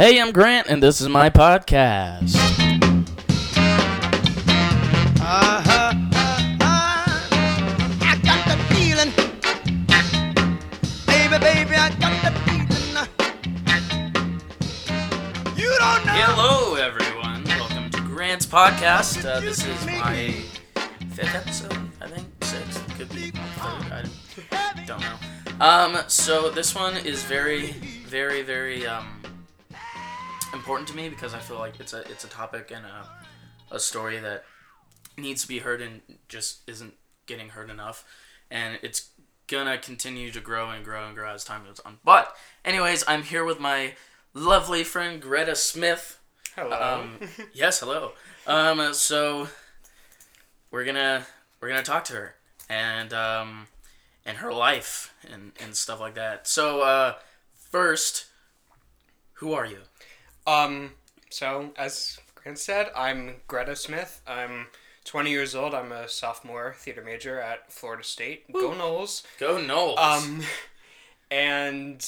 Hey, I'm Grant, and this is my podcast. I got the feeling. Baby, I got the feeling. You don't know. Hello, everyone. Welcome to Grant's podcast. This is my fifth episode, I think. Sixth. Could be third. I don't know. So this one is very, very, very, important to me because I feel like it's a topic and a story that needs to be heard and just isn't getting heard enough, and it's gonna continue to grow and grow and grow as time goes on. But anyways, I'm here with my lovely friend Greta Smith. Hello. Yes, hello. So we're gonna talk to her and her life and stuff like that. So first, who are you? So, as Grant said, I'm Greta Smith. I'm 20 years old. I'm a sophomore theater major at Florida State. Woo. Go Knowles. Go Knowles. And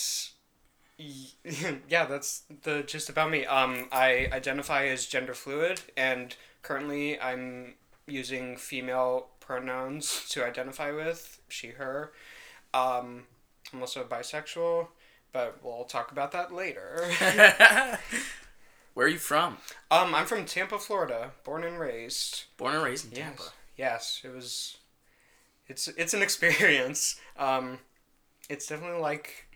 yeah, that's the gist about me. I identify as gender fluid, and currently I'm using female pronouns to identify with, she, her. I'm also bisexual. But we'll talk about that later. Where are you from? I'm from Tampa, Florida. Born and raised. Born and raised in Tampa. Yes, it was. It's an experience. It's definitely like,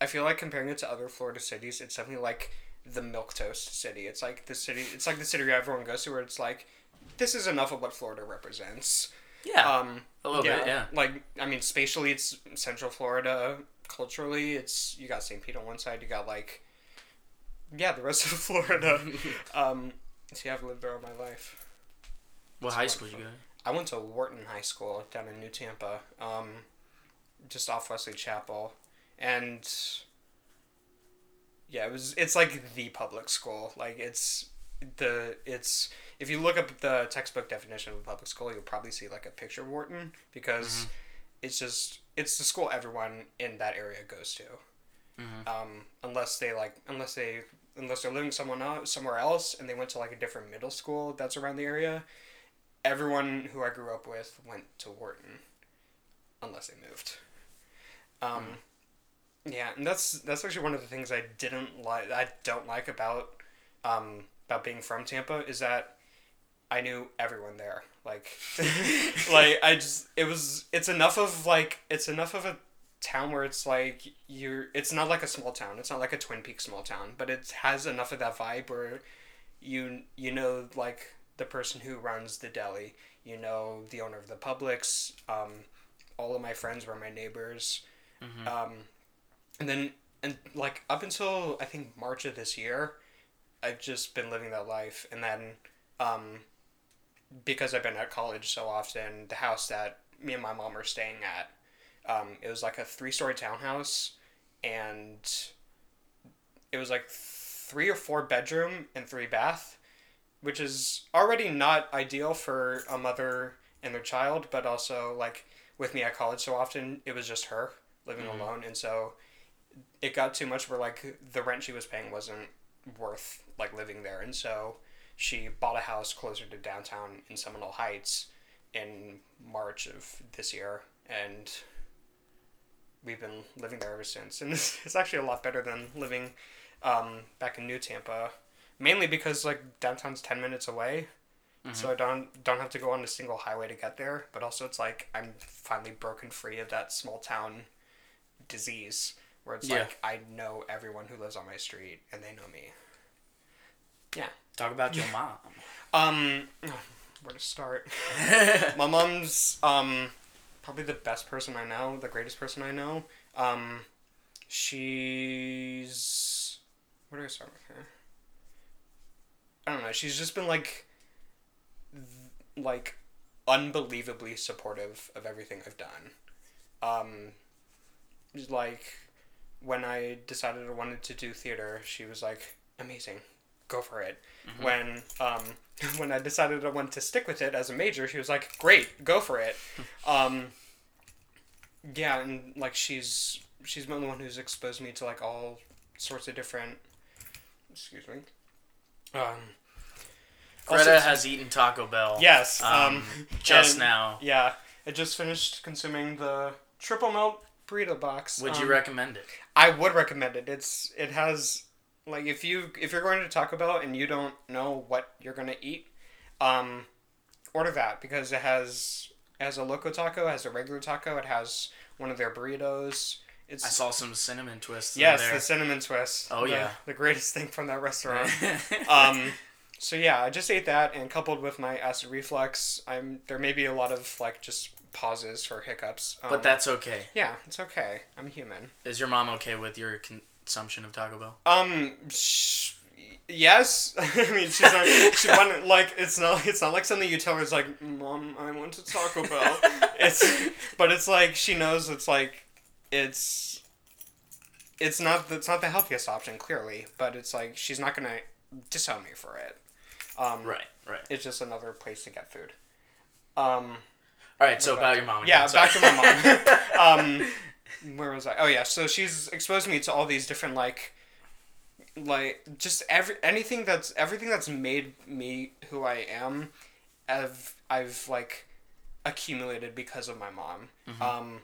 I feel like comparing it to other Florida cities, it's definitely like the milquetoast city. It's like the city. It's like the city everyone goes to where it's like, this is enough of what Florida represents. Yeah. A little bit. Yeah. Like, I mean, spatially, it's Central Florida. Culturally, it's, you got St. Pete on one side, you got like, yeah, the rest of Florida. See, I've lived there all my life. What high school did you go to? I went to Wharton High School down in New Tampa, just off Wesley Chapel, and yeah, it's like the public school. Like it's if you look up the textbook definition of a public school, you'll probably see like a picture of Wharton because. Mm-hmm. It's the school everyone in that area goes to. Mm-hmm. Unless they're living somewhere else and they went to like a different middle school that's around the area, everyone who I grew up with went to Wharton, unless they moved. Mm-hmm. Yeah, and that's actually one of the things I don't like about being from Tampa is that I knew everyone there. It's enough of a town where it's like it's not like a small town. It's not like a Twin Peaks small town, but it has enough of that vibe where you know, like the person who runs the deli, you know, the owner of the Publix, all of my friends were my neighbors. Mm-hmm. And like up until I think March of this year, I've just been living that life. And then, because I've been at college so often, the house that me and my mom are staying at, it was like a 3-story townhouse, and it was like 3 or 4 bedroom and 3 bath, which is already not ideal for a mother and their child, but also like with me at college so often, it was just her living mm-hmm. alone. And so it got too much where like the rent she was paying wasn't worth like living there. And so she bought a house closer to downtown in Seminole Heights in March of this year, and we've been living there ever since. And it's actually a lot better than living back in New Tampa, mainly because like downtown's 10 minutes away, mm-hmm. so I don't have to go on a single highway to get there. But also, it's like I'm finally broken free of that small town disease where it's like I know everyone who lives on my street and they know me. Yeah. Talk about your mom. Where to start? My mom's probably the best person I know, the greatest person I know. She's... Where do I start with her? I don't know. She's just been like unbelievably supportive of everything I've done. Like when I decided I wanted to do theater, she was like, amazing. Go for it. Mm-hmm. When I decided I wanted to stick with it as a major, she was like, great, go for it. Yeah, and like she's been the one who's exposed me to like all sorts of different Excuse me. Greta has eaten Taco Bell. Yes. Just now. Yeah. I just finished consuming the triple melt burrito box. Would you recommend it? I would recommend it. It has like if you're going to Taco Bell and you don't know what you're gonna eat, order that because it has a loco taco, it has a regular taco, it has one of their burritos. I saw some cinnamon twists. Yes, in there. The cinnamon twist. Oh yeah, the greatest thing from that restaurant. So yeah, I just ate that, and coupled with my acid reflux, there may be a lot of like just pauses for hiccups. But that's okay. Yeah, it's okay. I'm human. Is your mom okay with your consumption of Taco Bell? Yes. I mean, she wouldn't like. It's not like something you tell her. It's like, Mom, I want to Taco Bell. But it's like she knows. It's like, it's not the healthiest option clearly, but it's like she's not gonna disown me for it. Right. It's just another place to get food. All right, so about your mom. Yeah, back to my mom. Where was I? Oh yeah, so she's exposed me to all these different everything that's made me who I am. I've like accumulated because of my mom. Mm-hmm.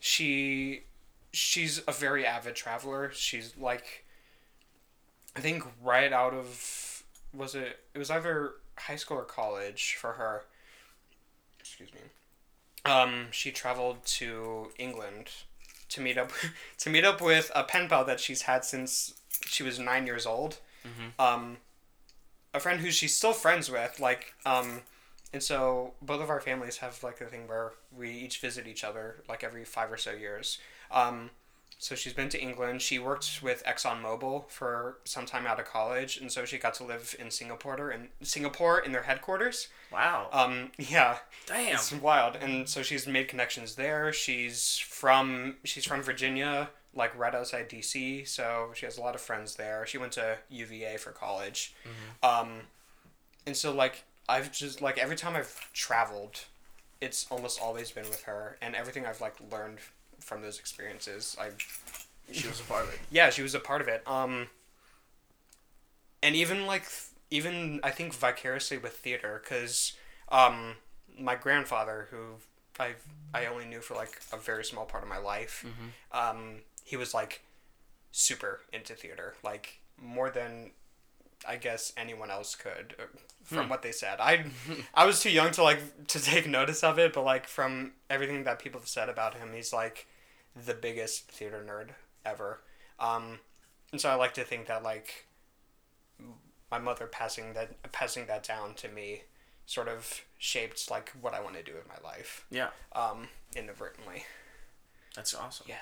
She's a very avid traveler. She's like, I think right out of it was either high school or college for her. Excuse me. She traveled to England to meet up with a pen pal that she's had since she was 9 years old. Mm-hmm. A friend who she's still friends with, and so both of our families have like a thing where we each visit each other like every 5 or so years. So she's been to England. She worked with Exxon Mobil for some time out of college, and so she got to live in Singapore in their headquarters. Wow. Yeah. Damn. It's wild. And so she's made connections there. She's from Virginia, like right outside D.C., so she has a lot of friends there. She went to UVA for college. Mm-hmm. And so like I've just like every time I've traveled, it's almost always been with her, and everything I've like learned from those experiences, she was a part of it. Yeah, she was a part of it. And even I think vicariously with theater, because my grandfather, who I only knew for like a very small part of my life, mm-hmm. He was like super into theater, like more than I guess anyone else could, from what they said. I was too young to take notice of it, but like from everything that people have said about him, he's like the biggest theater nerd ever. And so I like to think that like my mother passing that down to me sort of shaped like what I want to do with my life. Yeah. Inadvertently. That's awesome. Yeah.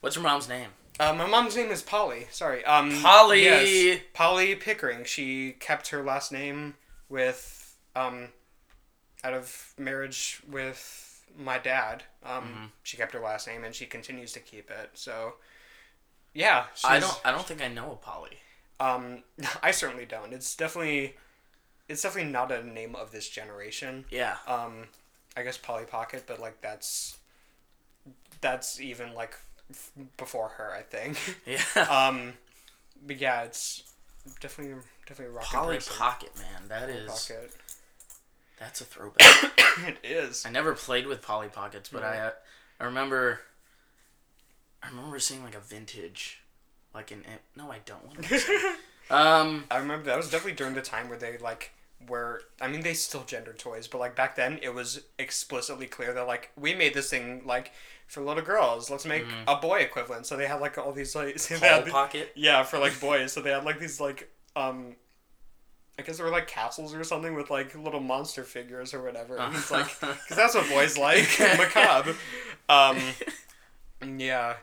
What's your mom's name? My mom's name is Polly. Sorry. Polly! Yes. Polly Pickering. She kept her last name with, out of marriage with my dad. Mm-hmm. She kept her last name and she continues to keep it. So, yeah. I don't think I know a Polly. I certainly don't. It's definitely not a name of this generation. Yeah. I guess Polly Pocket, but like that's even like before her, I think. Yeah. But yeah, it's definitely a rock. Polly Pocket, man, that's a throwback. It is. I never played with Polly Pockets, but mm-hmm. I remember seeing like a vintage, like an. No, I don't want to. I remember that was definitely during the time where they like. Where I mean they still gender toys, but like back then it was explicitly clear that like we made this thing like for little girls, let's make a boy equivalent. So they had like all these like Pocket. Yeah, for like boys. So they had like these like I guess they were like castles or something with like little monster figures or whatever. And it's like because that's what boys like. Macabre. Yeah.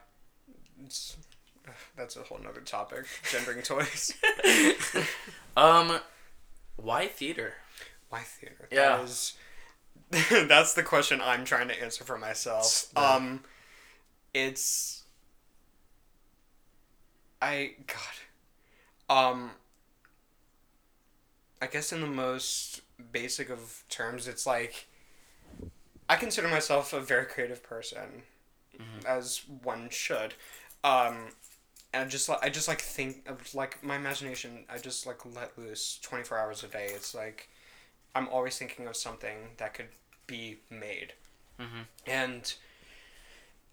That's a whole nother topic. Gendering toys. Why theater? Why theater? Yeah. That's the question I'm trying to answer for myself. I guess in the most basic of terms, it's like, I consider myself a very creative person, mm-hmm. as one should. And I just let loose 24 hours a day. It's like, I'm always thinking of something that could be made. Mm-hmm. And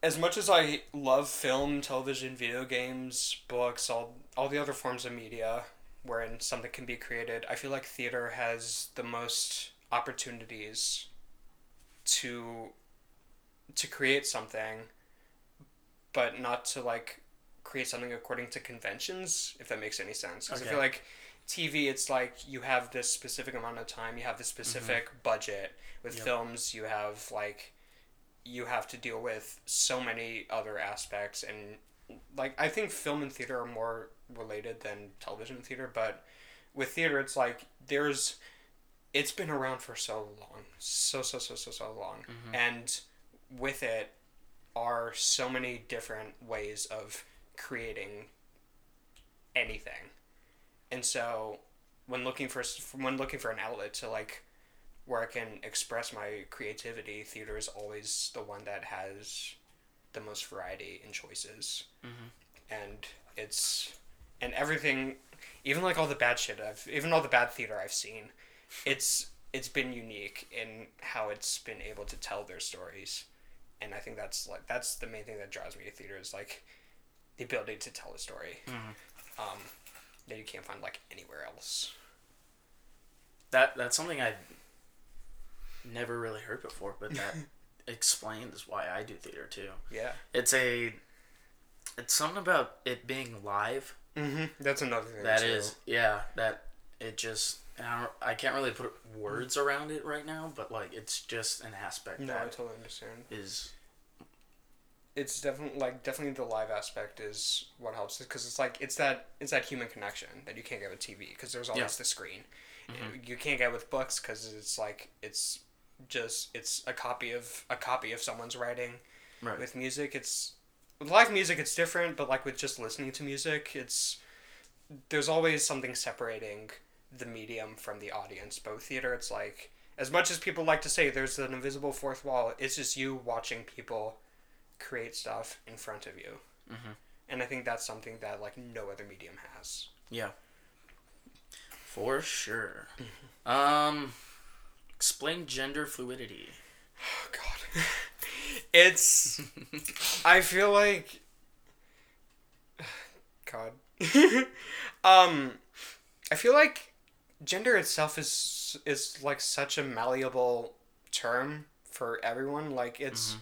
as much as I love film, television, video games, books, all the other forms of media wherein something can be created, I feel like theater has the most opportunities to create something, but not to, like, create something according to conventions, if that makes any sense. Because I feel like TV, it's like you have this specific amount of time, you have this specific budget. With films, you have, like, you have to deal with so many other aspects. And, like, I think film and theater are more related than television and theater, but with theater, it's like it's been around for so long. So long. Mm-hmm. And with it are so many different ways of creating anything. And so when looking for an outlet to, like, where I can express my creativity, theater is always the one that has the most variety and choices. Mm-hmm. And everything, even like all the bad shit even all the bad theater I've seen, it's been unique in how it's been able to tell their stories. And I think that's the main thing that draws me to theater, is like the ability to tell a story. Mm-hmm. That you can't find, like, anywhere else. That's something I've never really heard before, but that explains why I do theater too. Yeah. It's something about it being live. Mm-hmm. That's another thing. That too. Is, yeah. That it just, I can't really put words around it right now, but, like, it's just an aspect. No, I totally understand. It's definitely the live aspect is what helps, because it's like it's that human connection that you can't get with TV, because there's always the screen. Mm-hmm. You can't get with books, because it's like it's a copy of someone's writing. Right. With music, with live music, it's different, but, like, with just listening to music, there's always something separating the medium from the audience. But with theater, it's like, as much as people like to say there's an invisible fourth wall, it's just you watching people create stuff in front of you. Mm-hmm. And I think that's something that, like, no other medium has. Yeah. For sure. Mm-hmm. Explain gender fluidity. Oh, God. I feel like... God. I feel like gender itself is like such a malleable term for everyone. Like, it's... Mm-hmm.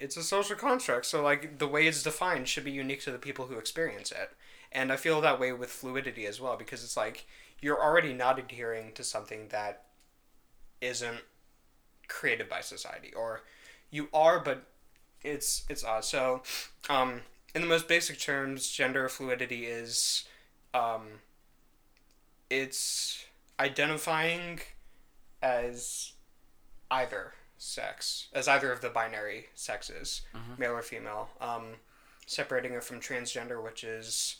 It's a social construct, so, like, the way it's defined should be unique to the people who experience it. And I feel that way with fluidity as well, because it's like you're already not adhering to something that isn't created by society, or you are, but it's odd. So in the most basic terms, gender fluidity is it's identifying as either sex, as either of the binary sexes, mm-hmm. male or female, separating it from transgender, which is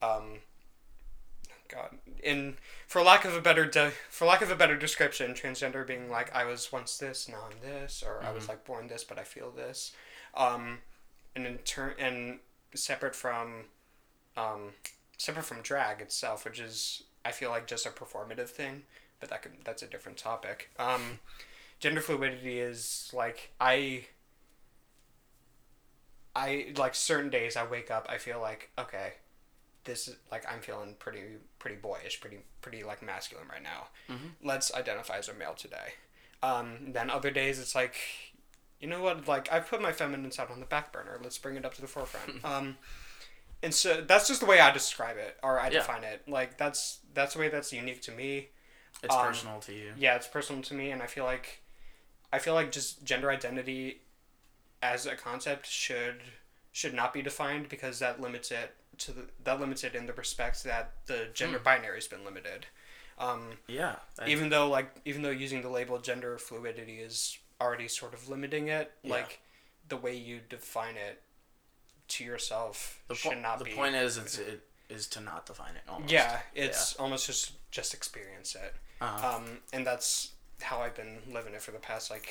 for lack of a better description, transgender being like, I was once this, now I'm this, or mm-hmm. I was, like, born this, but I feel this, and separate from drag itself, which is, I feel like, just a performative thing, but that's a different topic. Gender fluidity is, like, I like, certain days I wake up, I feel like, okay, this is, like, I'm feeling pretty boyish, pretty like, masculine right now. Mm-hmm. Let's identify as a male today. Then other days it's like, you know what, like, I've put my feminine side on the back burner. Let's bring it up to the forefront. And so that's just the way I describe it, or I define it. Like, that's the way that's unique to me. It's personal to you. Yeah, it's personal to me, and I feel like just gender identity as a concept should not be defined, because that limits it in the respect that the gender binary has been limited. Even though using the label gender fluidity is already sort of limiting it, like, the way you define it to yourself should not be. The point is it is to not define it almost. Yeah, it's almost just experience it. Uh-huh. And that's how I've been living it for the past, like,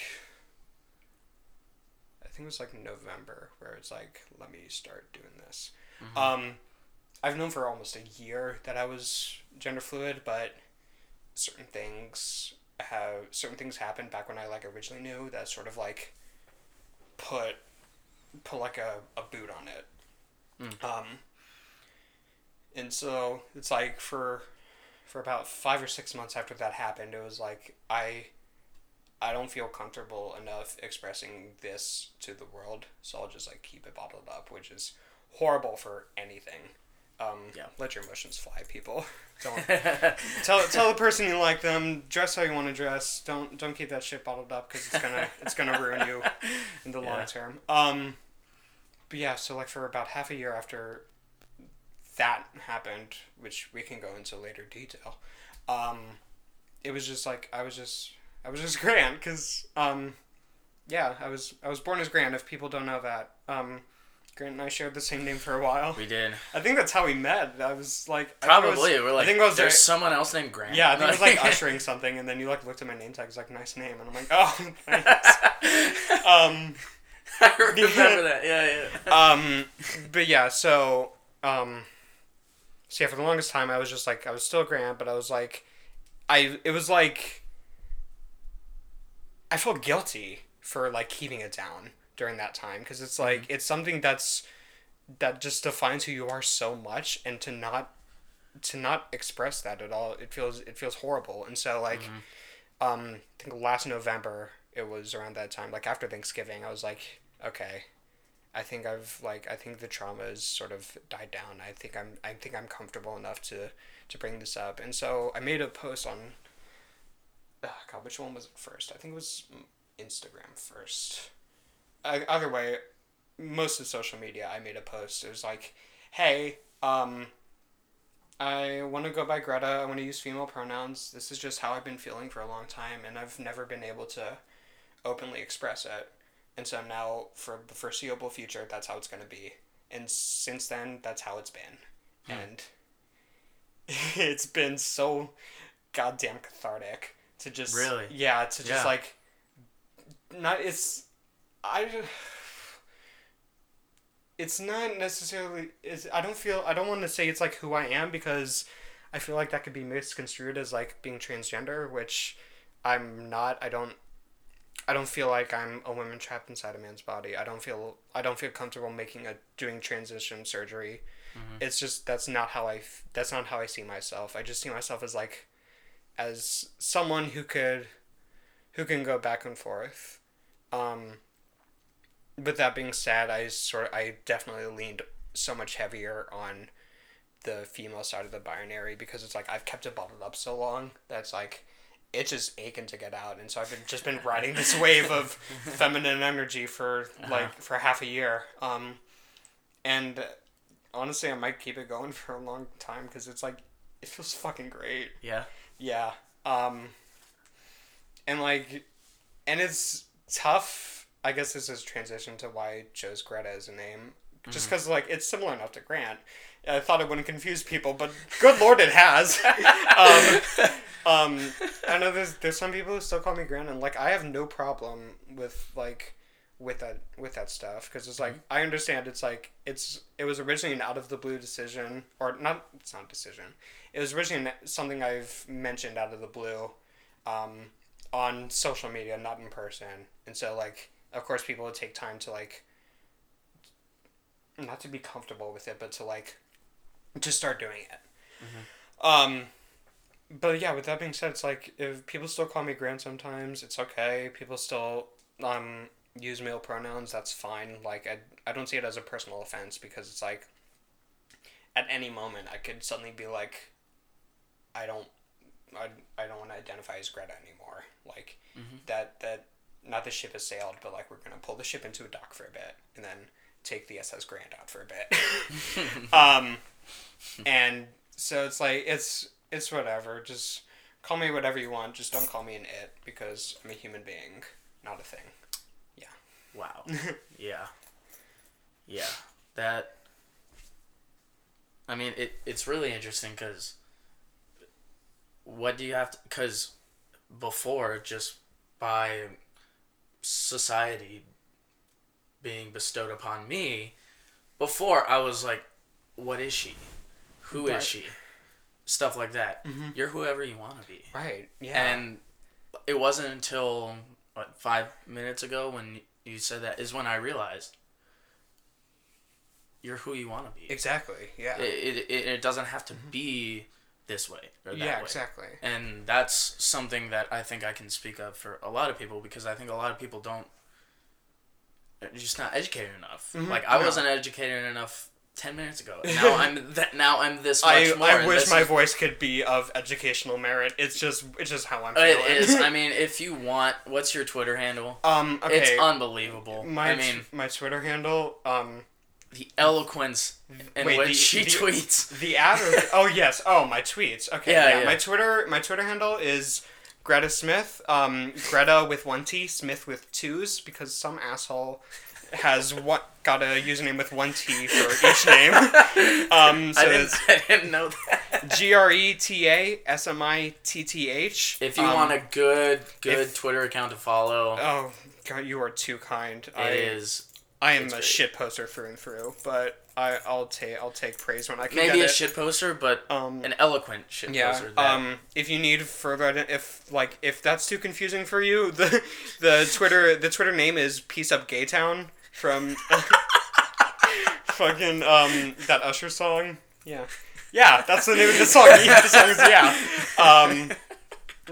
I think it was, like, November, where it's like, let me start doing this. Mm-hmm. I've known for almost a year that I was gender fluid, but certain things happened back when I originally knew that sort of put a boot on it. Mm. And so it's for about 5 or 6 months after that happened, it was I don't feel comfortable enough expressing this to the world, so I'll just keep it bottled up, which is horrible for anything. Yeah. Let your emotions fly, people. Don't tell the person you like them. Dress how you want to dress. Don't keep that shit bottled up because it's gonna ruin you in the long term. But yeah, so for about half a year after that happened, which we can go into later detail, it was just I was just Grant because I was born as Grant. If people don't know that. Grant and I shared the same name for a while. We did. I think that's how we met. I was probably. There's someone else named Grant. Yeah, I think it was ushering something, and then you looked at my name tag. It's nice name, and I'm oh, thanks. I remember that. Yeah. But yeah, so for the longest time, I was just I was still Grant, but I was I felt guilty for keeping it down during that time, because it's mm-hmm. it's something that just defines who you are so much, and to not express that at all, it feels horrible. And so mm-hmm. I think last November, it was around that time, after Thanksgiving, I was okay, I think I think the trauma is sort of died down. I think I'm comfortable enough to bring this up. And so I made a post on which one was it first? I think it was Instagram first. Either way, most of social media, I made a post. It was hey, I want to go by Greta. I want to use female pronouns. This is just how I've been feeling for a long time, and I've never been able to openly express it. And so now, for the foreseeable future, that's how it's going to be. And since then, that's how it's been. Hmm. And it's been so goddamn cathartic to just... Really? Yeah, to just, not... it's not necessarily I don't want to say it's who I am, because I feel that could be misconstrued as being transgender, which I'm not. I don't feel I'm a woman trapped inside a man's body. I don't feel comfortable doing transition surgery. Mm-hmm. It's just that's not how I see myself. I just see myself as as someone who can go back and forth. But that being said, I definitely leaned so much heavier on the female side of the binary, because it's I've kept it bottled up so long that's it's just aching to get out. And so I've been riding this wave of feminine energy for for half a year. And honestly, I might keep it going for a long time, because it's it feels fucking great. Yeah. And it's tough. I guess this is a transition to why I chose Greta as a name, just because it's similar enough to Grant. I thought it wouldn't confuse people, but good lord, it has. I know there's some people who still call me Grant, and I have no problem with that stuff, because it's I understand it was originally an out of the blue decision, or not. It's not a decision. It was originally something I've mentioned out of the blue. On social media, not in person. And so, of course, people would take time to, not to be comfortable with it, but to, just start doing it. Mm-hmm. But, yeah, with that being said, it's, if people still call me Grant sometimes, it's okay. People still use male pronouns, that's fine. I don't see it as a personal offense, because it's, at any moment, I could suddenly be, I don't want to identify as Greta anymore. Mm-hmm. that not the ship has sailed, but we're going to pull the ship into a dock for a bit and then take the SS Grant out for a bit. And so it's whatever. Just call me whatever you want. Just don't call me an it, because I'm a human being, not a thing. Yeah. Wow. Yeah. Yeah. That, I mean, it's really interesting, because what do you have to... Because before, just by society being bestowed upon me, before I was what is she? Who is she? Stuff like that. Mm-hmm. You're whoever you want to be. Right. Yeah. And it wasn't until, what, 5 minutes ago when you said that is when I realized you're who you want to be. Exactly. Yeah. It doesn't have to be this way or that way. Yeah, exactly. And that's something that I think I can speak of for a lot of people, because I think a lot of people don't, they're just not educated enough. Mm-hmm. Like, I wasn't educated enough 10 minutes ago. And now I'm this much more. I wish my voice could be of educational merit. It's just how I'm feeling. It is. I mean, if you want, what's your Twitter handle? Okay. It's unbelievable. My Twitter handle, the eloquence in which she tweets. The ad or... Oh, yes. Oh, my tweets. Okay. Yeah. My Twitter handle is Greta Smith. Greta with 1 T, Smith with 2s, because some asshole has got a username with 1 T for each name. I didn't know that. GretaSmith. If you want a good Twitter account to follow. Oh, God, you are too kind. I am a shit poster through and through, but I'll take praise when I can. Maybe get a shit poster, but an eloquent shit poster. Yeah. If you need further, if that's too confusing for you, the Twitter name is PeaceUpGayTown from fucking that Usher song. Yeah. Yeah, that's the name of the song. Yeah, the song is yeah.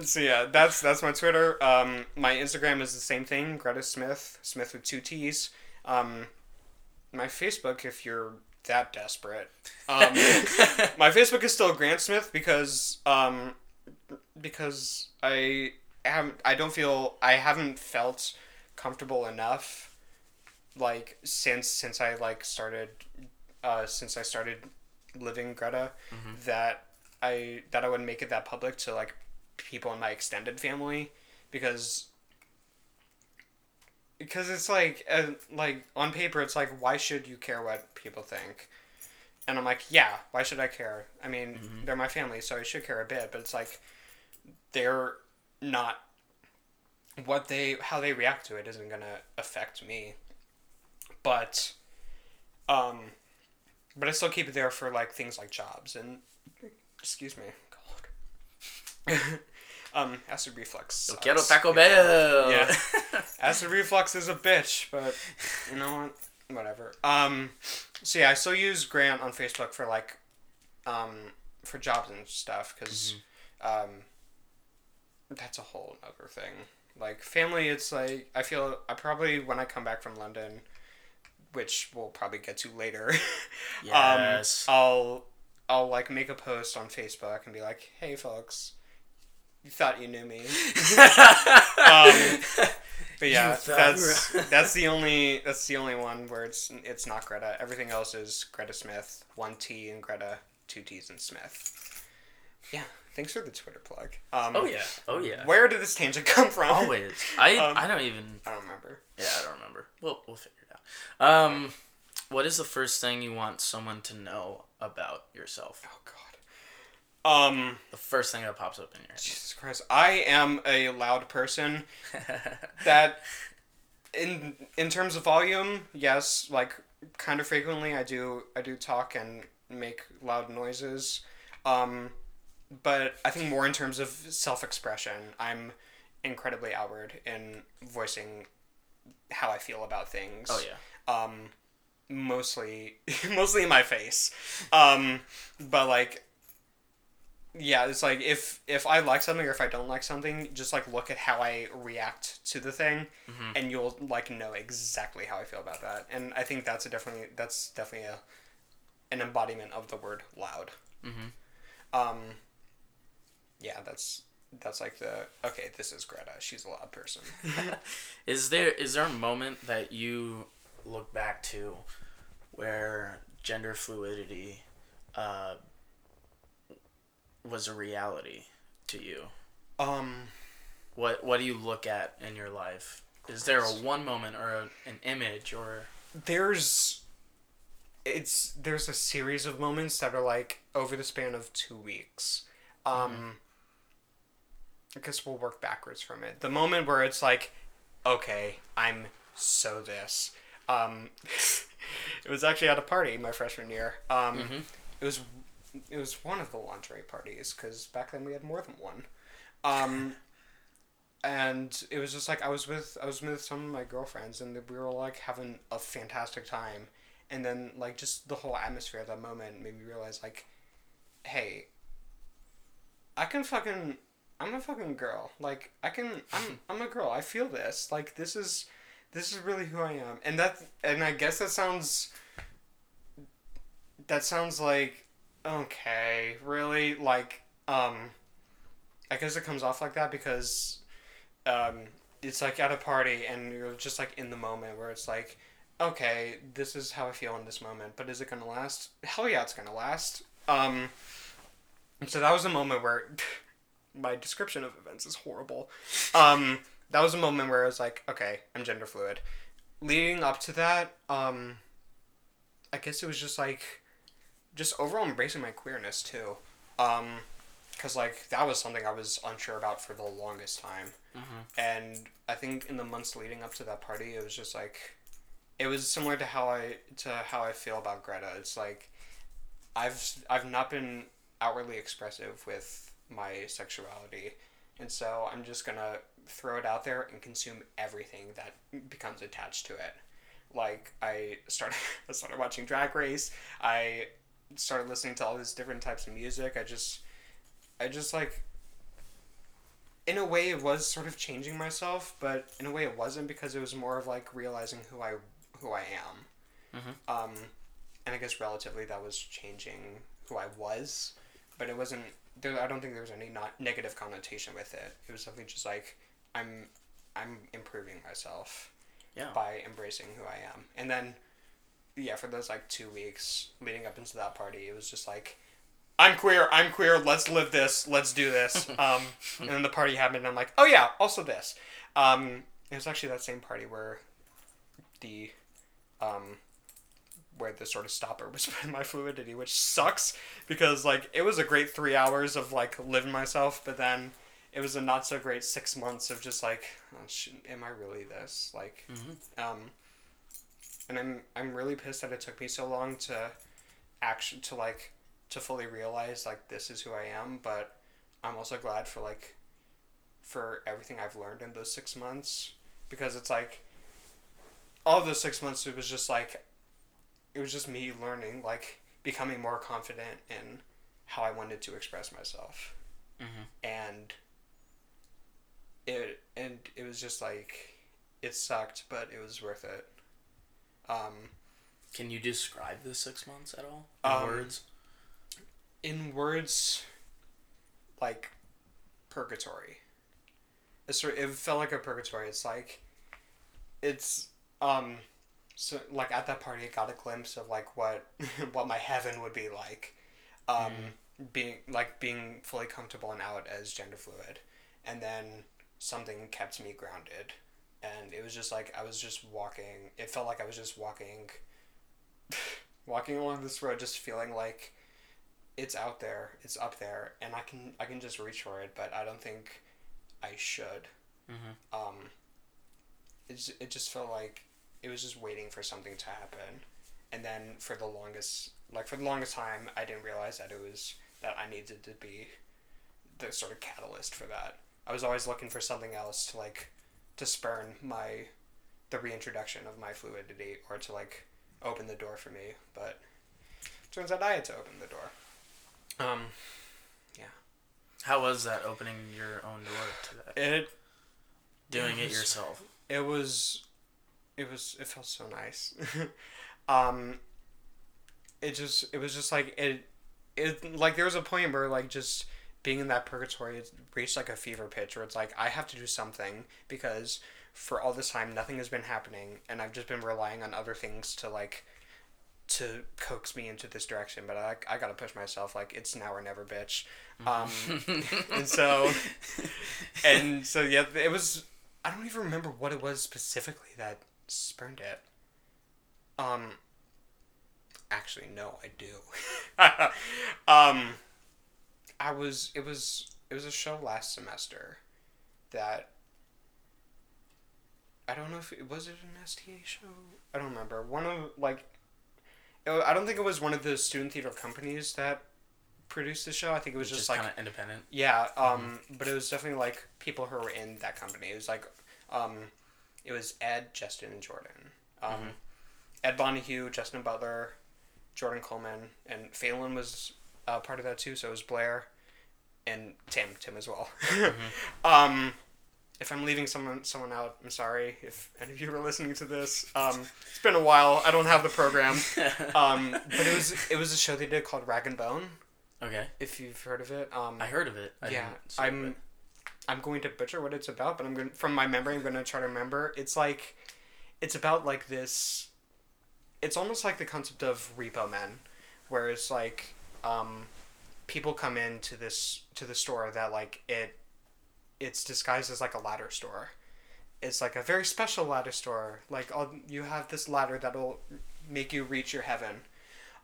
So yeah, that's my Twitter. My Instagram is the same thing. Greta Smith with 2 T's. My Facebook, if you're that desperate, my Facebook is still Grant Smith because I haven't felt comfortable enough, like, since I started living Greta, mm-hmm. that I would make it that public to, like, people in my extended family, because it's like on paper, it's like, why should you care what people think? And I'm like, yeah, why should I care? I mean, mm-hmm. they're my family, so I should care a bit. But it's like, they're not how they react to it isn't gonna affect me. But I still keep it there for, like, things like jobs and, excuse me, God. Acid reflux sucks. Yo quiero Taco Bell. Yeah. Acid reflux is a bitch, but you know what? Whatever. So yeah, I still use Grant on Facebook for, like, for jobs and stuff, because that's a whole other thing. Like, family, it's like, I feel I probably, when I come back from London, which we'll probably get to later, yes. I'll like make a post on Facebook and be like, hey folks, you thought you knew me. But yeah, that's the only one where it's not Greta. Everything else is Greta Smith, 1 T and Greta, 2 T's and Smith. Yeah, thanks for the Twitter plug. Oh yeah. Where did this tangent come from? Always. I don't remember. Yeah, I don't remember. We'll figure it out. What is the first thing you want someone to know about yourself? Oh God. The first thing that pops up in your head. Jesus Christ. I am a loud person. That in terms of volume, yes, like, kind of frequently I do talk and make loud noises. But I think more in terms of self-expression, I'm incredibly outward in voicing how I feel about things. Oh yeah. Mostly in my face. But like, yeah, it's like, if I like something or if I don't like something, just, like, look at how I react to the thing, mm-hmm. and you'll, like, know exactly how I feel about that. And I think that's definitely an embodiment of the word loud. Mm-hmm. Yeah, that's like okay, this is Greta. She's a loud person. Is there a moment that you look back to where gender fluidity, was a reality to you? What do you look at in your life? Is there a one moment or an image or... There's a series of moments that are, like, over the span of 2 weeks. Mm-hmm. I guess we'll work backwards from it. The moment where it's like, okay, I'm so this. It was actually at a party my freshman year. It was one of the lingerie parties, because back then we had more than one. And it was just like I was with some of my girlfriends, and we were like having a fantastic time, and then like just the whole atmosphere at that moment made me realize like, hey, I'm a fucking girl. Like I'm a girl. I feel this. Like this is really who I am. And I guess that sounds like, okay, really? Like, I guess it comes off like that because it's like at a party and you're just like in the moment where it's like, okay, this is how I feel in this moment, but is it gonna last? Hell yeah, it's gonna last. So that was a moment where my description of events is horrible. That was a moment where I was like, okay, I'm gender fluid. Leading up to that, I guess it was just like, just overall embracing my queerness too. Because like that was something I was unsure about for the longest time. Mm-hmm. And I think in the months leading up to that party, it was just like, it was similar to how I feel about Greta. It's like, I've not been outwardly expressive with my sexuality, and so I'm just gonna throw it out there and consume everything that becomes attached to it. Like I started watching Drag Race. I started listening to all these different types of music. I just like, in a way it was sort of changing myself, but in a way it wasn't, because it was more of like realizing who I am. Mm-hmm. And I guess relatively that was changing who I was, but it wasn't. I don't think there was any negative connotation with it. It was something just like, I'm improving myself by embracing who I am. And then, yeah, for those like 2 weeks leading up into that party, it was just like, I'm queer, let's live this, let's do this. And then the party happened, and I'm like, oh yeah, also this. It was actually that same party where the sort of stopper was my fluidity, which sucks, because like it was a great 3 hours of like living myself, but then it was a not so great 6 months of just like, oh, am I really this? Like, mm-hmm. And I'm really pissed that it took me so long to fully realize like this is who I am, but I'm also glad for everything I've learned in those 6 months, because it's like all of those 6 months it was just me learning, like, becoming more confident in how I wanted to express myself. Mm-hmm. And it was just, like, it sucked, but it was worth it. Can you describe the 6 months at all? In words? In words, like, purgatory. It felt like a purgatory. It's, like, So, like, at that party, I got a glimpse of, like, what my heaven would be like, being fully comfortable and out as gender fluid. And then something kept me grounded. And it was just, like, I was just walking. It felt like I was just walking along this road, just feeling like it's out there, it's up there, and I can just reach for it, but I don't think I should. Mm-hmm. It just felt like it was just waiting for something to happen. And then for the longest time, I didn't realize that I needed to be the sort of catalyst for that. I was always looking for something else to spurn the reintroduction of my fluidity, or to like open the door for me. But it turns out I had to open the door. Yeah. How was that, opening your own door to that? Doing it yourself. It felt so nice. It was just like there was a point where like just being in that purgatory, it reached like a fever pitch where it's like, I have to do something, because for all this time nothing has been happening, and I've just been relying on other things to coax me into this direction, but I gotta push myself. Like, it's now or never, bitch. And so yeah, it was, I don't even remember what it was specifically that spurned it. Actually, no, I do. It was a show last semester that, I don't know if it was an STA show. I don't remember. One of like I don't think it was one of the student theater companies that produced the show. I think it was just like kind of independent. Yeah, but it was definitely like people who were in that company. It was like, it was Ed, Justin, and Jordan. Ed Bonahue, Justin Butler, Jordan Coleman, and Phelan was part of that too. So it was Blair and Tim as well. If I'm leaving someone out, I'm sorry. If any of you were listening to this, it's been a while. I don't have the program, but it was a show they did called Rag and Bone. Okay. If you've heard of it, I heard of it. I'm going to butcher what it's about, but from my memory, I'm gonna try to remember. It's about like this. It's almost like the concept of Repo Men, where it's like, people come into the store that like it's disguised as like a ladder store. It's like a very special ladder store. Like you have this ladder that'll make you reach your heaven.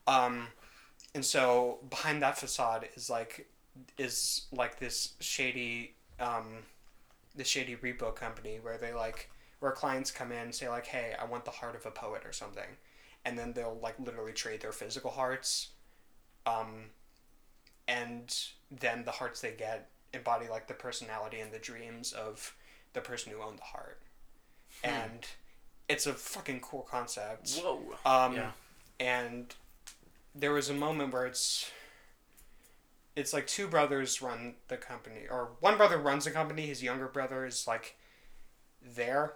And so behind that facade is like this shady, repo company where where clients come in and say like, hey, I want the heart of a poet or something. And then they'll like literally trade their physical hearts. And then the hearts they get embody like the personality and the dreams of the person who owned the heart. And it's a fucking cool concept. Whoa. Yeah. And there was a moment where it's like two brothers run the company, or one brother runs the company. His younger brother is like there,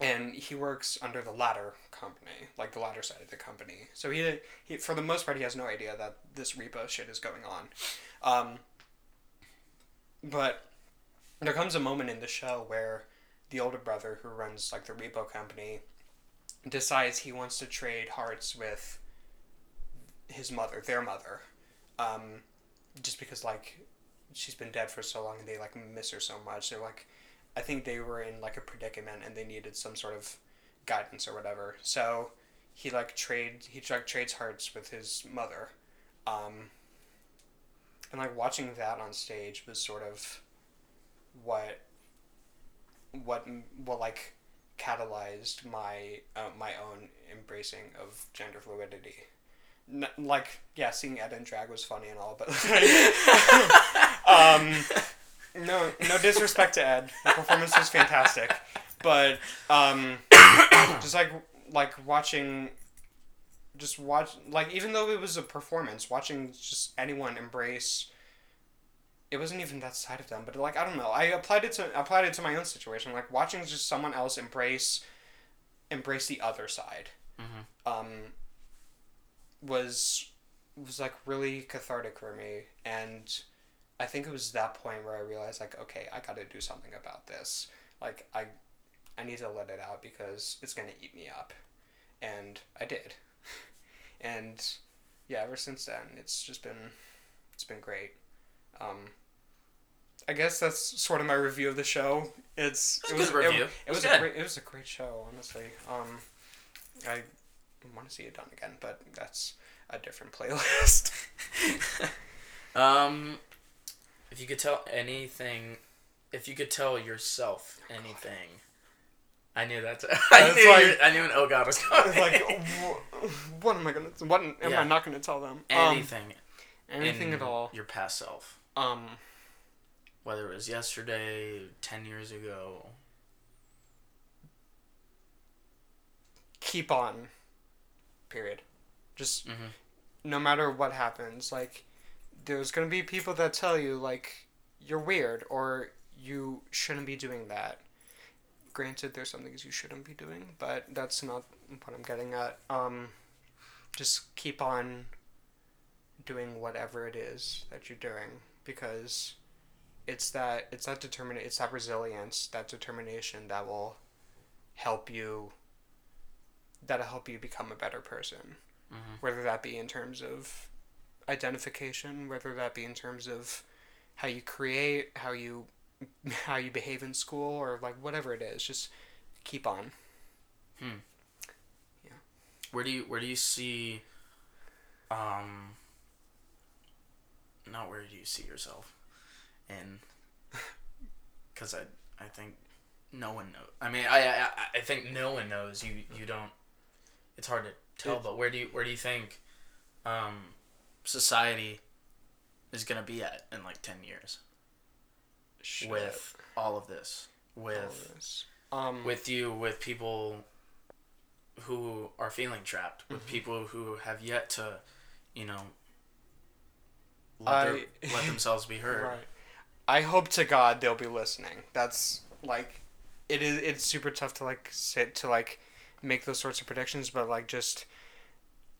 and he works under the ladder company, like the ladder side of the company. So he for the most part, he has no idea that this repo shit is going on. But there comes a moment in the show where the older brother who runs like the repo company decides he wants to trade hearts with his mother, their mother, just because like she's been dead for so long and they like miss her so much. They're like, I think they were in like a predicament and they needed some sort of guidance or whatever. So he trades hearts with his mother. And like watching that on stage was sort of what like catalyzed my my own embracing of gender fluidity. Like yeah, seeing Ed in drag was funny and all, but no disrespect to Ed, the performance was fantastic, but just like watching. Just even though it was a performance, watching just anyone embrace, it wasn't even that side of them, but like, I don't know, I applied it to my own situation, like watching just someone else embrace the other side, was like really cathartic for me, and I think it was that point where I realized like, okay, I gotta do something about this, like I need to let it out because it's gonna eat me up, and I did. And yeah, ever since then, it's been great. I guess that's sort of my review of the show. It was a great show, honestly. I want to see it done again, but that's a different playlist. If you could tell anything, if you could tell yourself anything. I knew that. I knew an oh god was coming. Like, what am I gonna? What am I not gonna tell them? Anything at all. Your past self. Whether it was yesterday, 10 years ago. Keep on. Period. Just no matter what happens, like there's gonna be people that tell you like you're weird or you shouldn't be doing that. Granted, there's some things you shouldn't be doing, but that's not what I'm getting at. Just keep on doing whatever it is that you're doing, because it's that resilience, that determination that will help you. That'll help you become a better person, whether that be in terms of identification, whether that be in terms of how you create, how you behave in school, or like whatever it is, just keep on. Yeah. Where do you see not where do you see yourself in, because I think no one knows. I mean I think no one knows. You don't, it's hard to tell, but where do you think society is gonna be at in like 10 years? Shit. With all of this, with you, with people who are feeling trapped, with people who have yet to, you know, let themselves be heard. Right. I hope to God they'll be listening. That's like, it's super tough to like sit to like make those sorts of predictions, but like just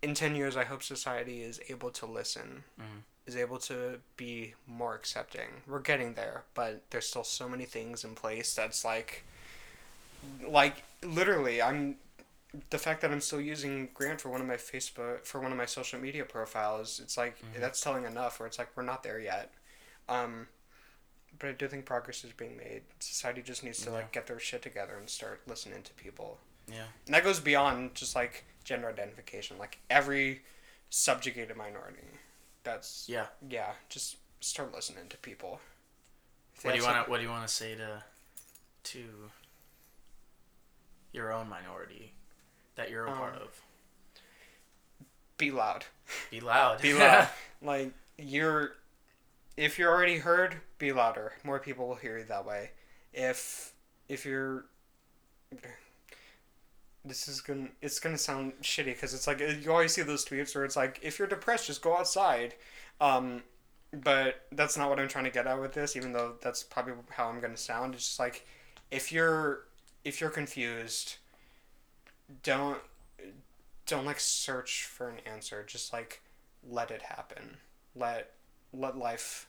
in 10 years, I hope society is able to listen, is able to be more accepting. We're getting there, but there's still so many things in place that's like literally the fact that I'm still using Grant for one of my social media profiles, it's like, that's telling enough where it's like, we're not there yet. But I do think progress is being made. Society just needs to like get their shit together and start listening to people. Yeah. And that goes beyond just like gender identification, like every subjugated minority. That's yeah. Just start listening to people. What do you want to say to your own minority that you're a part of? Be loud. Be loud. Be loud. Like if you're already heard, be louder. More people will hear you that way. If you're, it's gonna sound shitty because it's like you always see those tweets where it's like, if you're depressed, just go outside. But that's not what I'm trying to get at with this. Even though that's probably how I'm gonna sound, it's just like, if you're confused, don't like search for an answer. Just like let it happen. Let life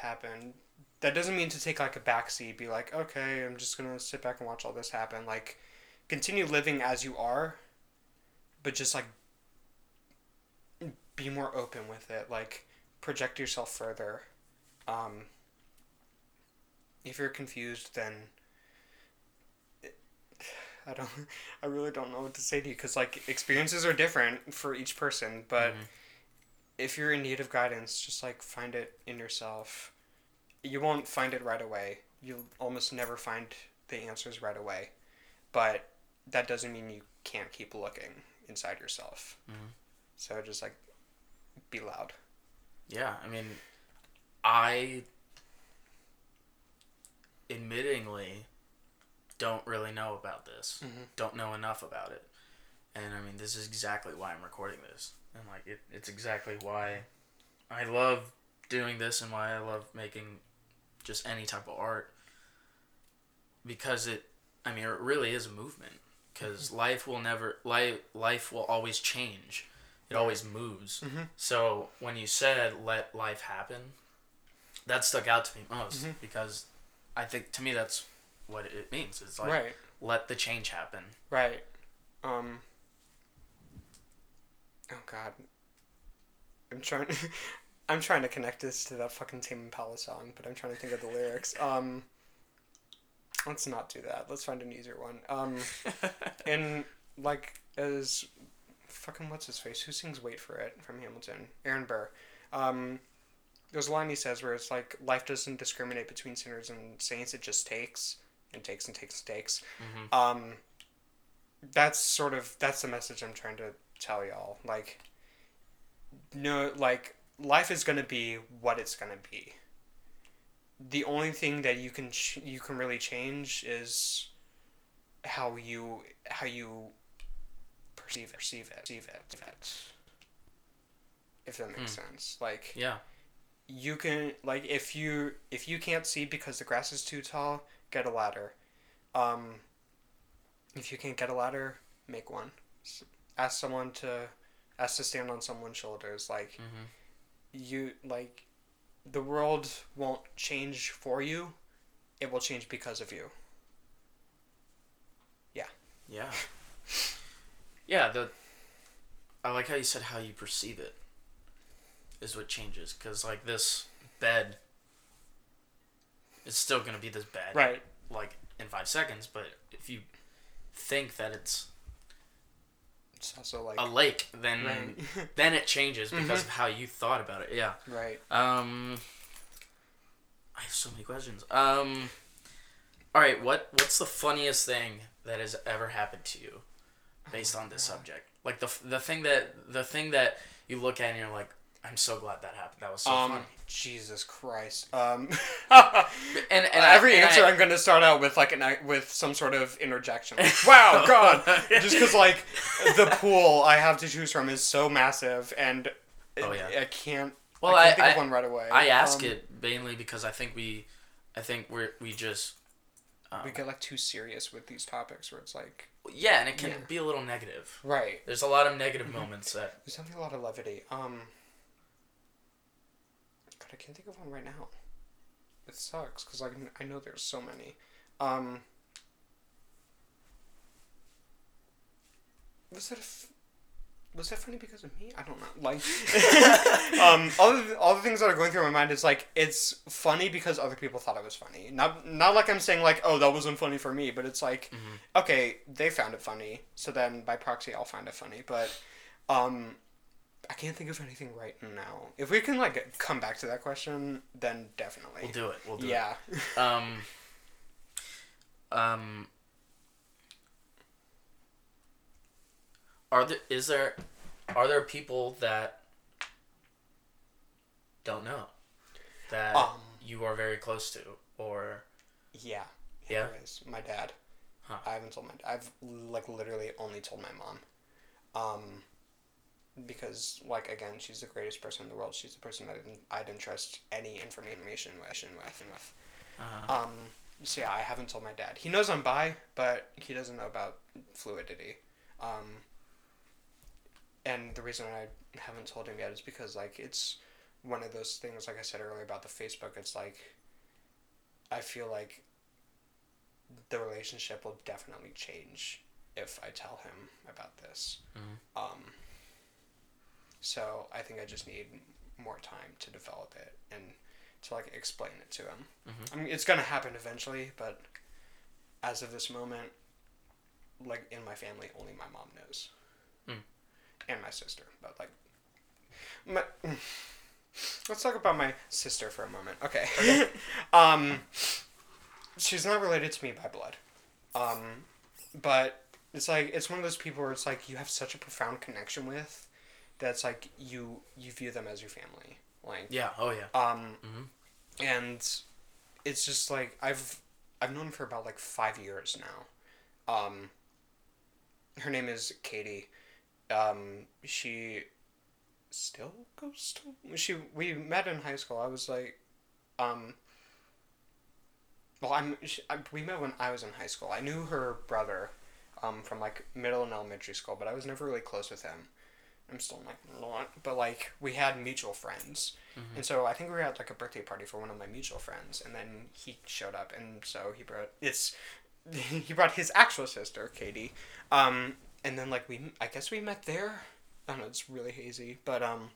happen. That doesn't mean to take like a backseat, be like, okay, I'm just gonna sit back and watch all this happen. Like, continue living as you are, but just like be more open with it. Like, project yourself further. If you're confused, then I really don't know what to say to you, because like experiences are different for each person, but. If you're in need of guidance, just like find it in yourself. You won't find it right away. You'll almost never find the answers right away. But that doesn't mean you can't keep looking inside yourself. So just like be loud. Yeah, I mean, I admittingly don't really know about this. Don't know enough about it. And I mean, this is exactly why I'm recording this. And like it's exactly why I love doing this and why I love making just any type of art, because it really is a movement, because life will always change. It always moves. So when you said let life happen, that stuck out to me most, because I think to me that's what it means. It's like let the change happen. Right. Oh God, I'm trying to connect this to that fucking Tame Impala song, but I'm trying to think of the lyrics. Let's not do that. Let's find an easier one. And like as fucking what's his face who sings "Wait for It" from Hamilton, Aaron Burr. There's a line he says where it's like, life doesn't discriminate between sinners and saints. It just takes and takes and takes and takes. That's the message I'm trying to tell y'all. Like, no, like life is gonna be what it's gonna be. The only thing that you can really change is how you perceive it, if that makes sense. Like, yeah, you can, like, if you can't see because the grass is too tall, get a ladder. If you can't get a ladder, make one. Ask someone to stand on someone's shoulders. Like, you, like, the world won't change for you. It will change because of you. Yeah. Yeah. I like how you said how you perceive it is what changes. 'Cause like this bed, it's still going to be this bed. Right. Like in 5 seconds. But if you think that it's also like a lake, then then it changes because of how you thought about it. Yeah. Right. I have so many questions. All right, what's the funniest thing that has ever happened to you? based on this subject. Like the thing that you look at and you're like, I'm so glad that happened. That was so funny. Jesus Christ. And every answer I'm going to start out with like with some sort of interjection. Like, wow, God. Just because like the pool I have to choose from is so massive, and I can't think of one right away. I ask it mainly because I think we we get like too serious with these topics where it's like. Yeah, and it can be a little negative. Right. There's a lot of negative moments that. There's definitely a lot of levity. God, I can't think of one right now. It sucks because like I know there's so many. Was that funny because of me? I don't know. Like, all the things that are going through my mind is like it's funny because other people thought it was funny. Not like I'm saying like, oh, that wasn't funny for me, but it's like, okay, they found it funny, so then by proxy I'll find it funny. But, I can't think of anything right now. If we can like come back to that question, then definitely we'll do it. We'll do it. Are there people that don't know that you are very close to, or yeah? There is. My dad. Huh. I've like literally only told my mom, because like again she's the greatest person in the world. She's the person that I'd trust any information with. Uh-huh. So yeah, I haven't told my dad. He knows I'm bi, but he doesn't know about fluidity. And the reason I haven't told him yet is because, like, it's one of those things, like I said earlier about the Facebook, it's like, I feel like the relationship will definitely change if I tell him about this. Mm-hmm. So I think I just need more time to develop it and to, like, explain it to him. Mm-hmm. I mean, it's going to happen eventually, but as of this moment, like, in my family, only my mom knows. Mm. And my sister, but like, let's talk about my sister for a moment. Okay. She's not related to me by blood, but it's like it's one of those people where it's like you have such a profound connection with, that's like you view them as your family. Like and it's just like I've known her for about like 5 years now. Her name is Katie. She still goes to... We met in high school. I was like, we met when I was in high school. I knew her brother, from like middle and elementary school, but I was never really close with him. I'm still like not, but like we had mutual friends. Mm-hmm. And so I think we were at like a birthday party for one of my mutual friends, and then he showed up, and so he brought his actual sister, Katie. And then, like, I guess we met there. I don't know, it's really hazy. But, I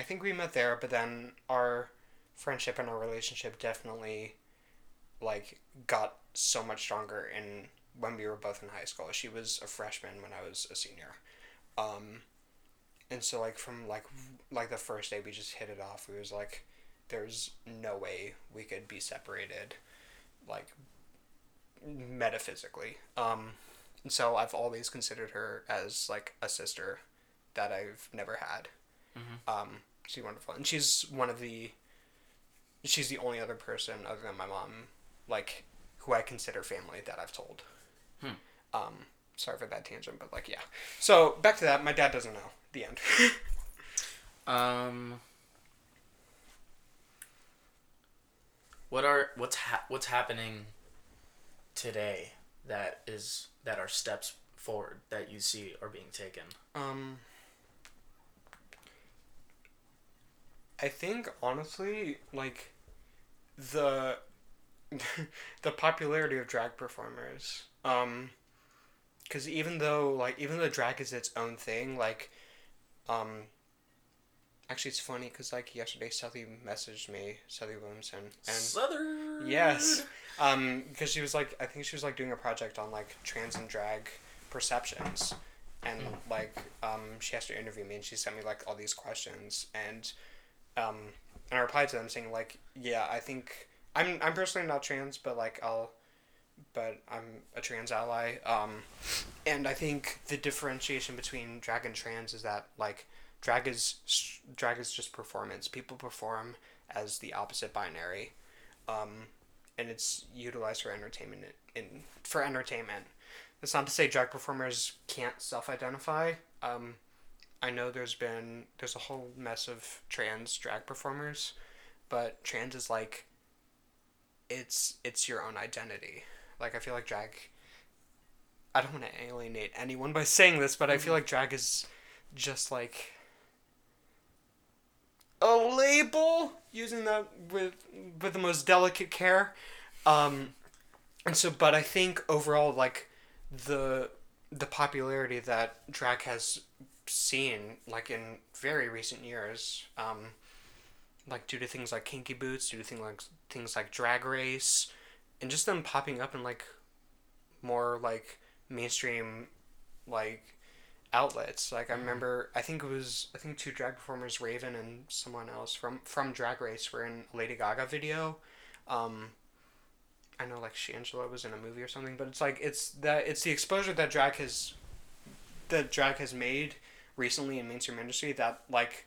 think we met there, but then our friendship and our relationship definitely, like, got so much stronger when we were both in high school. She was a freshman when I was a senior. And so, like, from, like the first day, we just hit it off. We was like, there's no way we could be separated, like, metaphysically. And so I've always considered her as, like, a sister that I've never had. Mm-hmm. She's wonderful. And she's the only other person other than my mom, like, who I consider family that I've told. Sorry for that tangent, but, like, yeah. So, back to that. My dad doesn't know. The end. What's happening today that are steps forward that you see are being taken? I think honestly, like the popularity of drag performers, because even though drag is its own thing, like, actually, it's funny because, like, yesterday, Southie messaged me, Southie Williamson. And Southern! Yes. Because she was, like, I think she was, like, doing a project on, like, trans and drag perceptions. And, like, she has to interview me, and she sent me, like, all these questions. And I replied to them saying, like, yeah, I think... I'm personally not trans, but, like, I'll... but I'm a trans ally. And I think the differentiation between drag and trans is that, like, drag is just performance. People perform as the opposite binary, and it's utilized for entertainment. That's not to say drag performers can't self-identify. I know there's a whole mess of trans drag performers, but trans is like, it's your own identity. Like, I feel like drag, I don't want to alienate anyone by saying this, but I feel like drag is just like a label, using that with the most delicate care. And so, but I think overall, like, the popularity that drag has seen, like, in very recent years, like, due to things like Kinky Boots, due to things like Drag Race, and just them popping up in, like, more, like, mainstream, like, outlets. Like, I remember, I think two drag performers, Raven and someone else from Drag Race, were in a Lady Gaga video. I know, like, Shangela was in a movie or something, but it's like, it's the exposure that drag has made recently in mainstream industry that, like,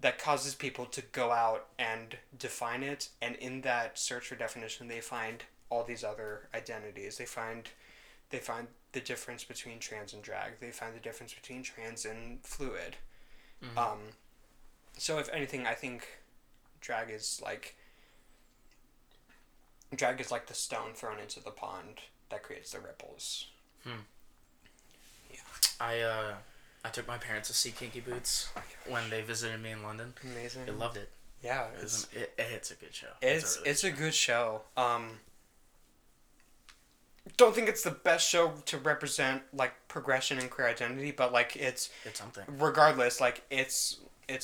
that causes people to go out and define it. And in that search for definition, they find all these other identities. They find the difference between trans and drag. They find the difference between trans and fluid. Mm-hmm. So if anything, I think drag is like the stone thrown into the pond that creates the ripples. Yeah. I took my parents to see Kinky Boots when they visited me in London. Amazing. They loved it. Yeah. It's a good show. It's a really good show. Don't think it's the best show to represent, like, progression and queer identity, but, like, it's something. Regardless, like, it's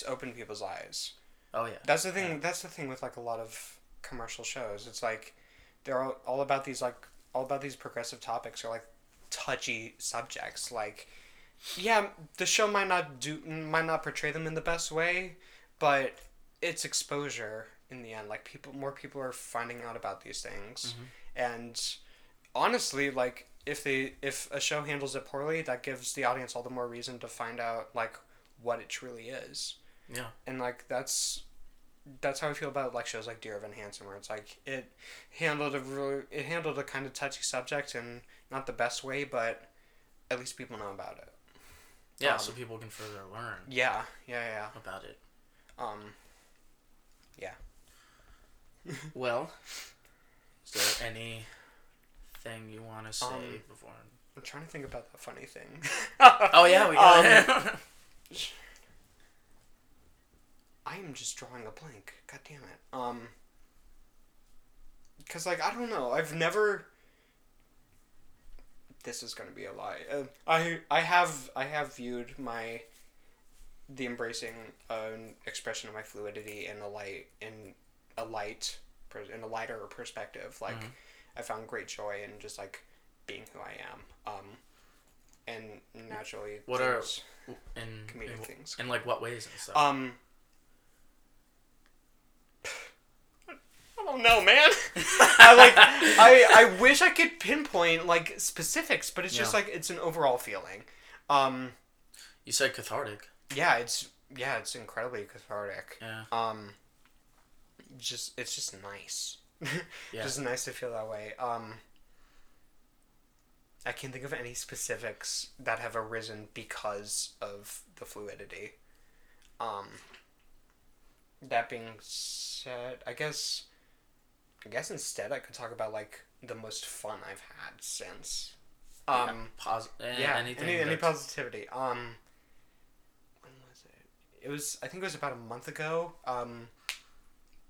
opened people's eyes. Oh yeah. That's the thing. Yeah. That's the thing with, like, a lot of commercial shows. It's like they're all about these, like, all about these progressive topics, or, like, touchy subjects. Like, yeah, the show might not portray them in the best way, but it's exposure in the end. Like, more people are finding out about these things. Mm-hmm. And honestly, like, if a show handles it poorly, that gives the audience all the more reason to find out, like, what it truly is. Yeah. And, like, that's how I feel about, like, shows like Dear Evan Hansen, where it's like it handled a kind of touchy subject, and not the best way, but at least people know about it. Yeah, so people can further learn. Yeah. About it. Yeah. Well, is there anything you want to say before? I'm trying to think about that funny thing. Oh yeah, we got it. I am just drawing a blank. God damn it. Because, like, I don't know. I've never... This is going to be a lie. I have viewed the embracing expression of my fluidity in a lighter perspective. Like, mm-hmm. I found great joy in just, like, being who I am. And naturally... What are... And comedic things. In, like, what ways and stuff? I don't know, man. I wish I could pinpoint, like, specifics, but it's just like it's an overall feeling. You said cathartic. Yeah, it's incredibly cathartic. Yeah. It's just nice. Yeah. Just nice to feel that way. I can't think of any specifics that have arisen because of the fluidity. That being said, I guess instead I could talk about, like, the most fun I've had since. Any positivity. When was it? I think it was about a month ago.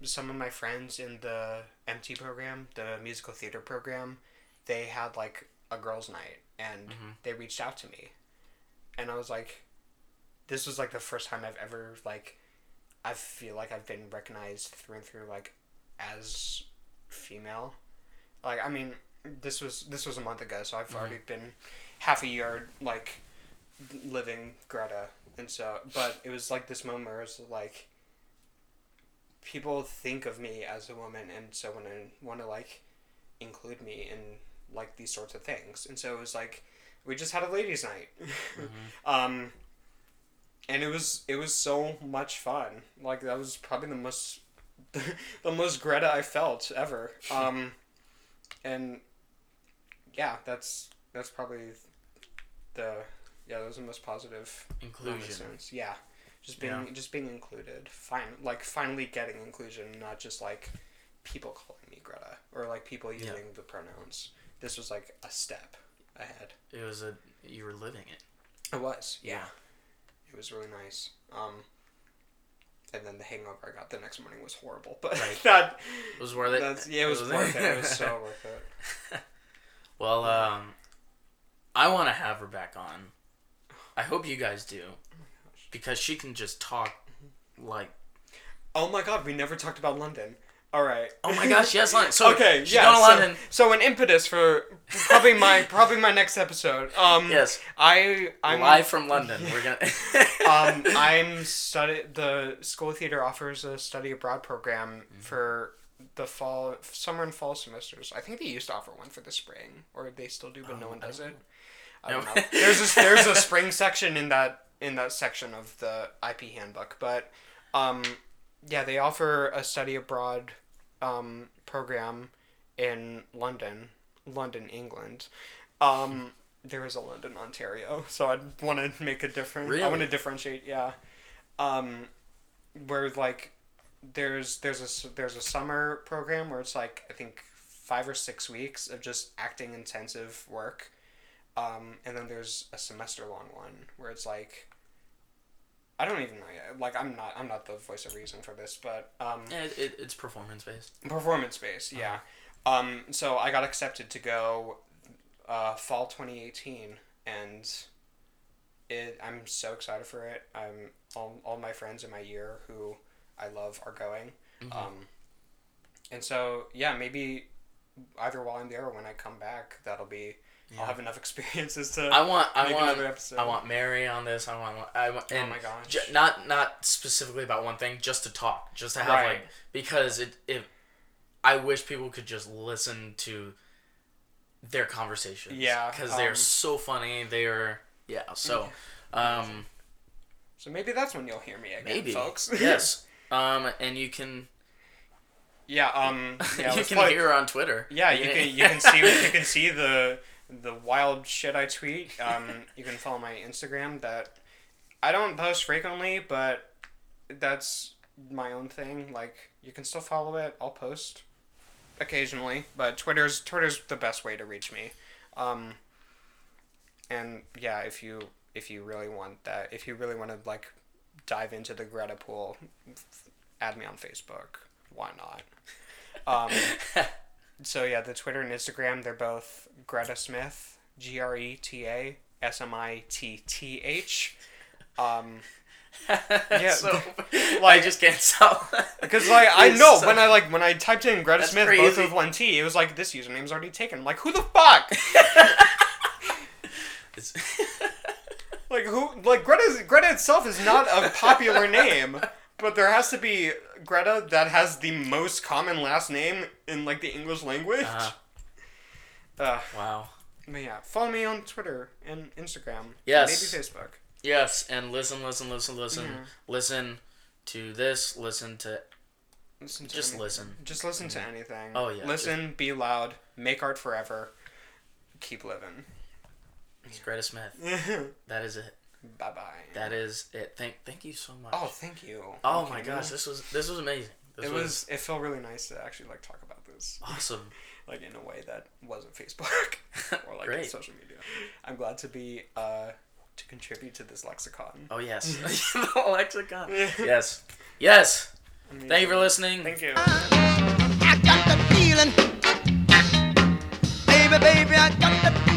Some of my friends in the MT program, the musical theater program, they had, like, a girls' night, and they reached out to me, and I was like, this was, like, the first time I've ever, like, I feel like I've been recognized through and through, like, as female. Like, I mean, this was a month ago, so I've already been half a year, like, living Greta, and so, but it was, like, this moment where it's like, people think of me as a woman, and so when I want to, like, include me in like these sorts of things. And so it was like, we just had a ladies' night. Mm-hmm. And it was so much fun. Like, that was probably the most Greta I felt ever. And yeah, that's probably that was the most positive inclusion. Yeah. Just being included. Finally getting inclusion, not just like people calling me Greta or like people using the pronouns. This was like a step ahead. It was you were living it. It was, yeah. It was really nice. And then the hangover I got the next morning was horrible, but right. that it was worth it. Yeah, it was worth it. It was so worth it. Well, I want to have her back on. I hope you guys do. Because she can just talk, like... Oh my god, we never talked about London. Alright. Oh my gosh, yes, London. So okay, she's going to London. So an impetus for probably my next episode. Yes. I'm live from London. Yeah. We're gonna... The school theater offers a study abroad program for the summer and fall semesters. I think they used to offer one for the spring. Or they still do, but no one does it. I don't know. There's a spring section in that section of the IP handbook, but they offer a study abroad program in London, England. There is a London, Ontario, so I want to make a difference. Really? I want to differentiate, yeah. Where like there's a summer program where it's like I think 5 or 6 weeks of just acting intensive work. And then there's a semester-long one where it's like, I don't even know yet. Like, I'm not the voice of reason for this, but... It's performance-based. Performance-based, yeah. Uh-huh. So I got accepted to go fall 2018, and I'm so excited for it. All my friends in my year who I love are going. Mm-hmm. And so, yeah, maybe either while I'm there or when I come back, that'll be... Yeah. I'll have enough experiences to. I want another episode. I want Mary on this. I want. And oh my gosh! Not specifically about one thing, just to talk, just to have right. like because if I wish people could just listen to their conversations. Yeah, because they are so funny. They are So maybe that's when you'll hear me again, maybe. Folks. Yes. And you can. Yeah. Yeah, you can hear her on Twitter. Yeah, you can see the wild shit I tweet. You can follow my Instagram that I don't post frequently, but that's my own thing. Like, you can still follow it. I'll post occasionally, but Twitter's the best way to reach me. And yeah, if you really want that, if you really want to like dive into the Greta pool, add me on Facebook. Why not? So yeah, the Twitter and Instagram, they're both Greta Smith, GretaSmith. Yeah, so, like, I just can't stop. Because like I know so, when I typed in Greta Smith, crazy. Both with one T, it was like this username's already taken. I'm like, who the fuck? Like who? Like Greta itself is not a popular name. But there has to be Greta that has the most common last name in, like, the English language. Uh-huh. Wow. But yeah, follow me on Twitter and Instagram. Yes. And maybe Facebook. Yes, and listen. Mm-hmm. Listen to this, listen to just anything. Listen. Just listen to anything. Oh, yeah. Listen, be loud, make art forever, keep living. It's Greta Smith. That is it. Bye bye. That is it. Thank you so much. Oh, thank you. Oh my gosh, this was amazing. It felt really nice to actually like talk about this. Awesome. Like in a way that wasn't Facebook or like Great. Social media. I'm glad to be to contribute to this lexicon. Oh yes, the lexicon. Yes. Amazing. Thank you for listening. Thank you. I got the feeling, baby, I got the.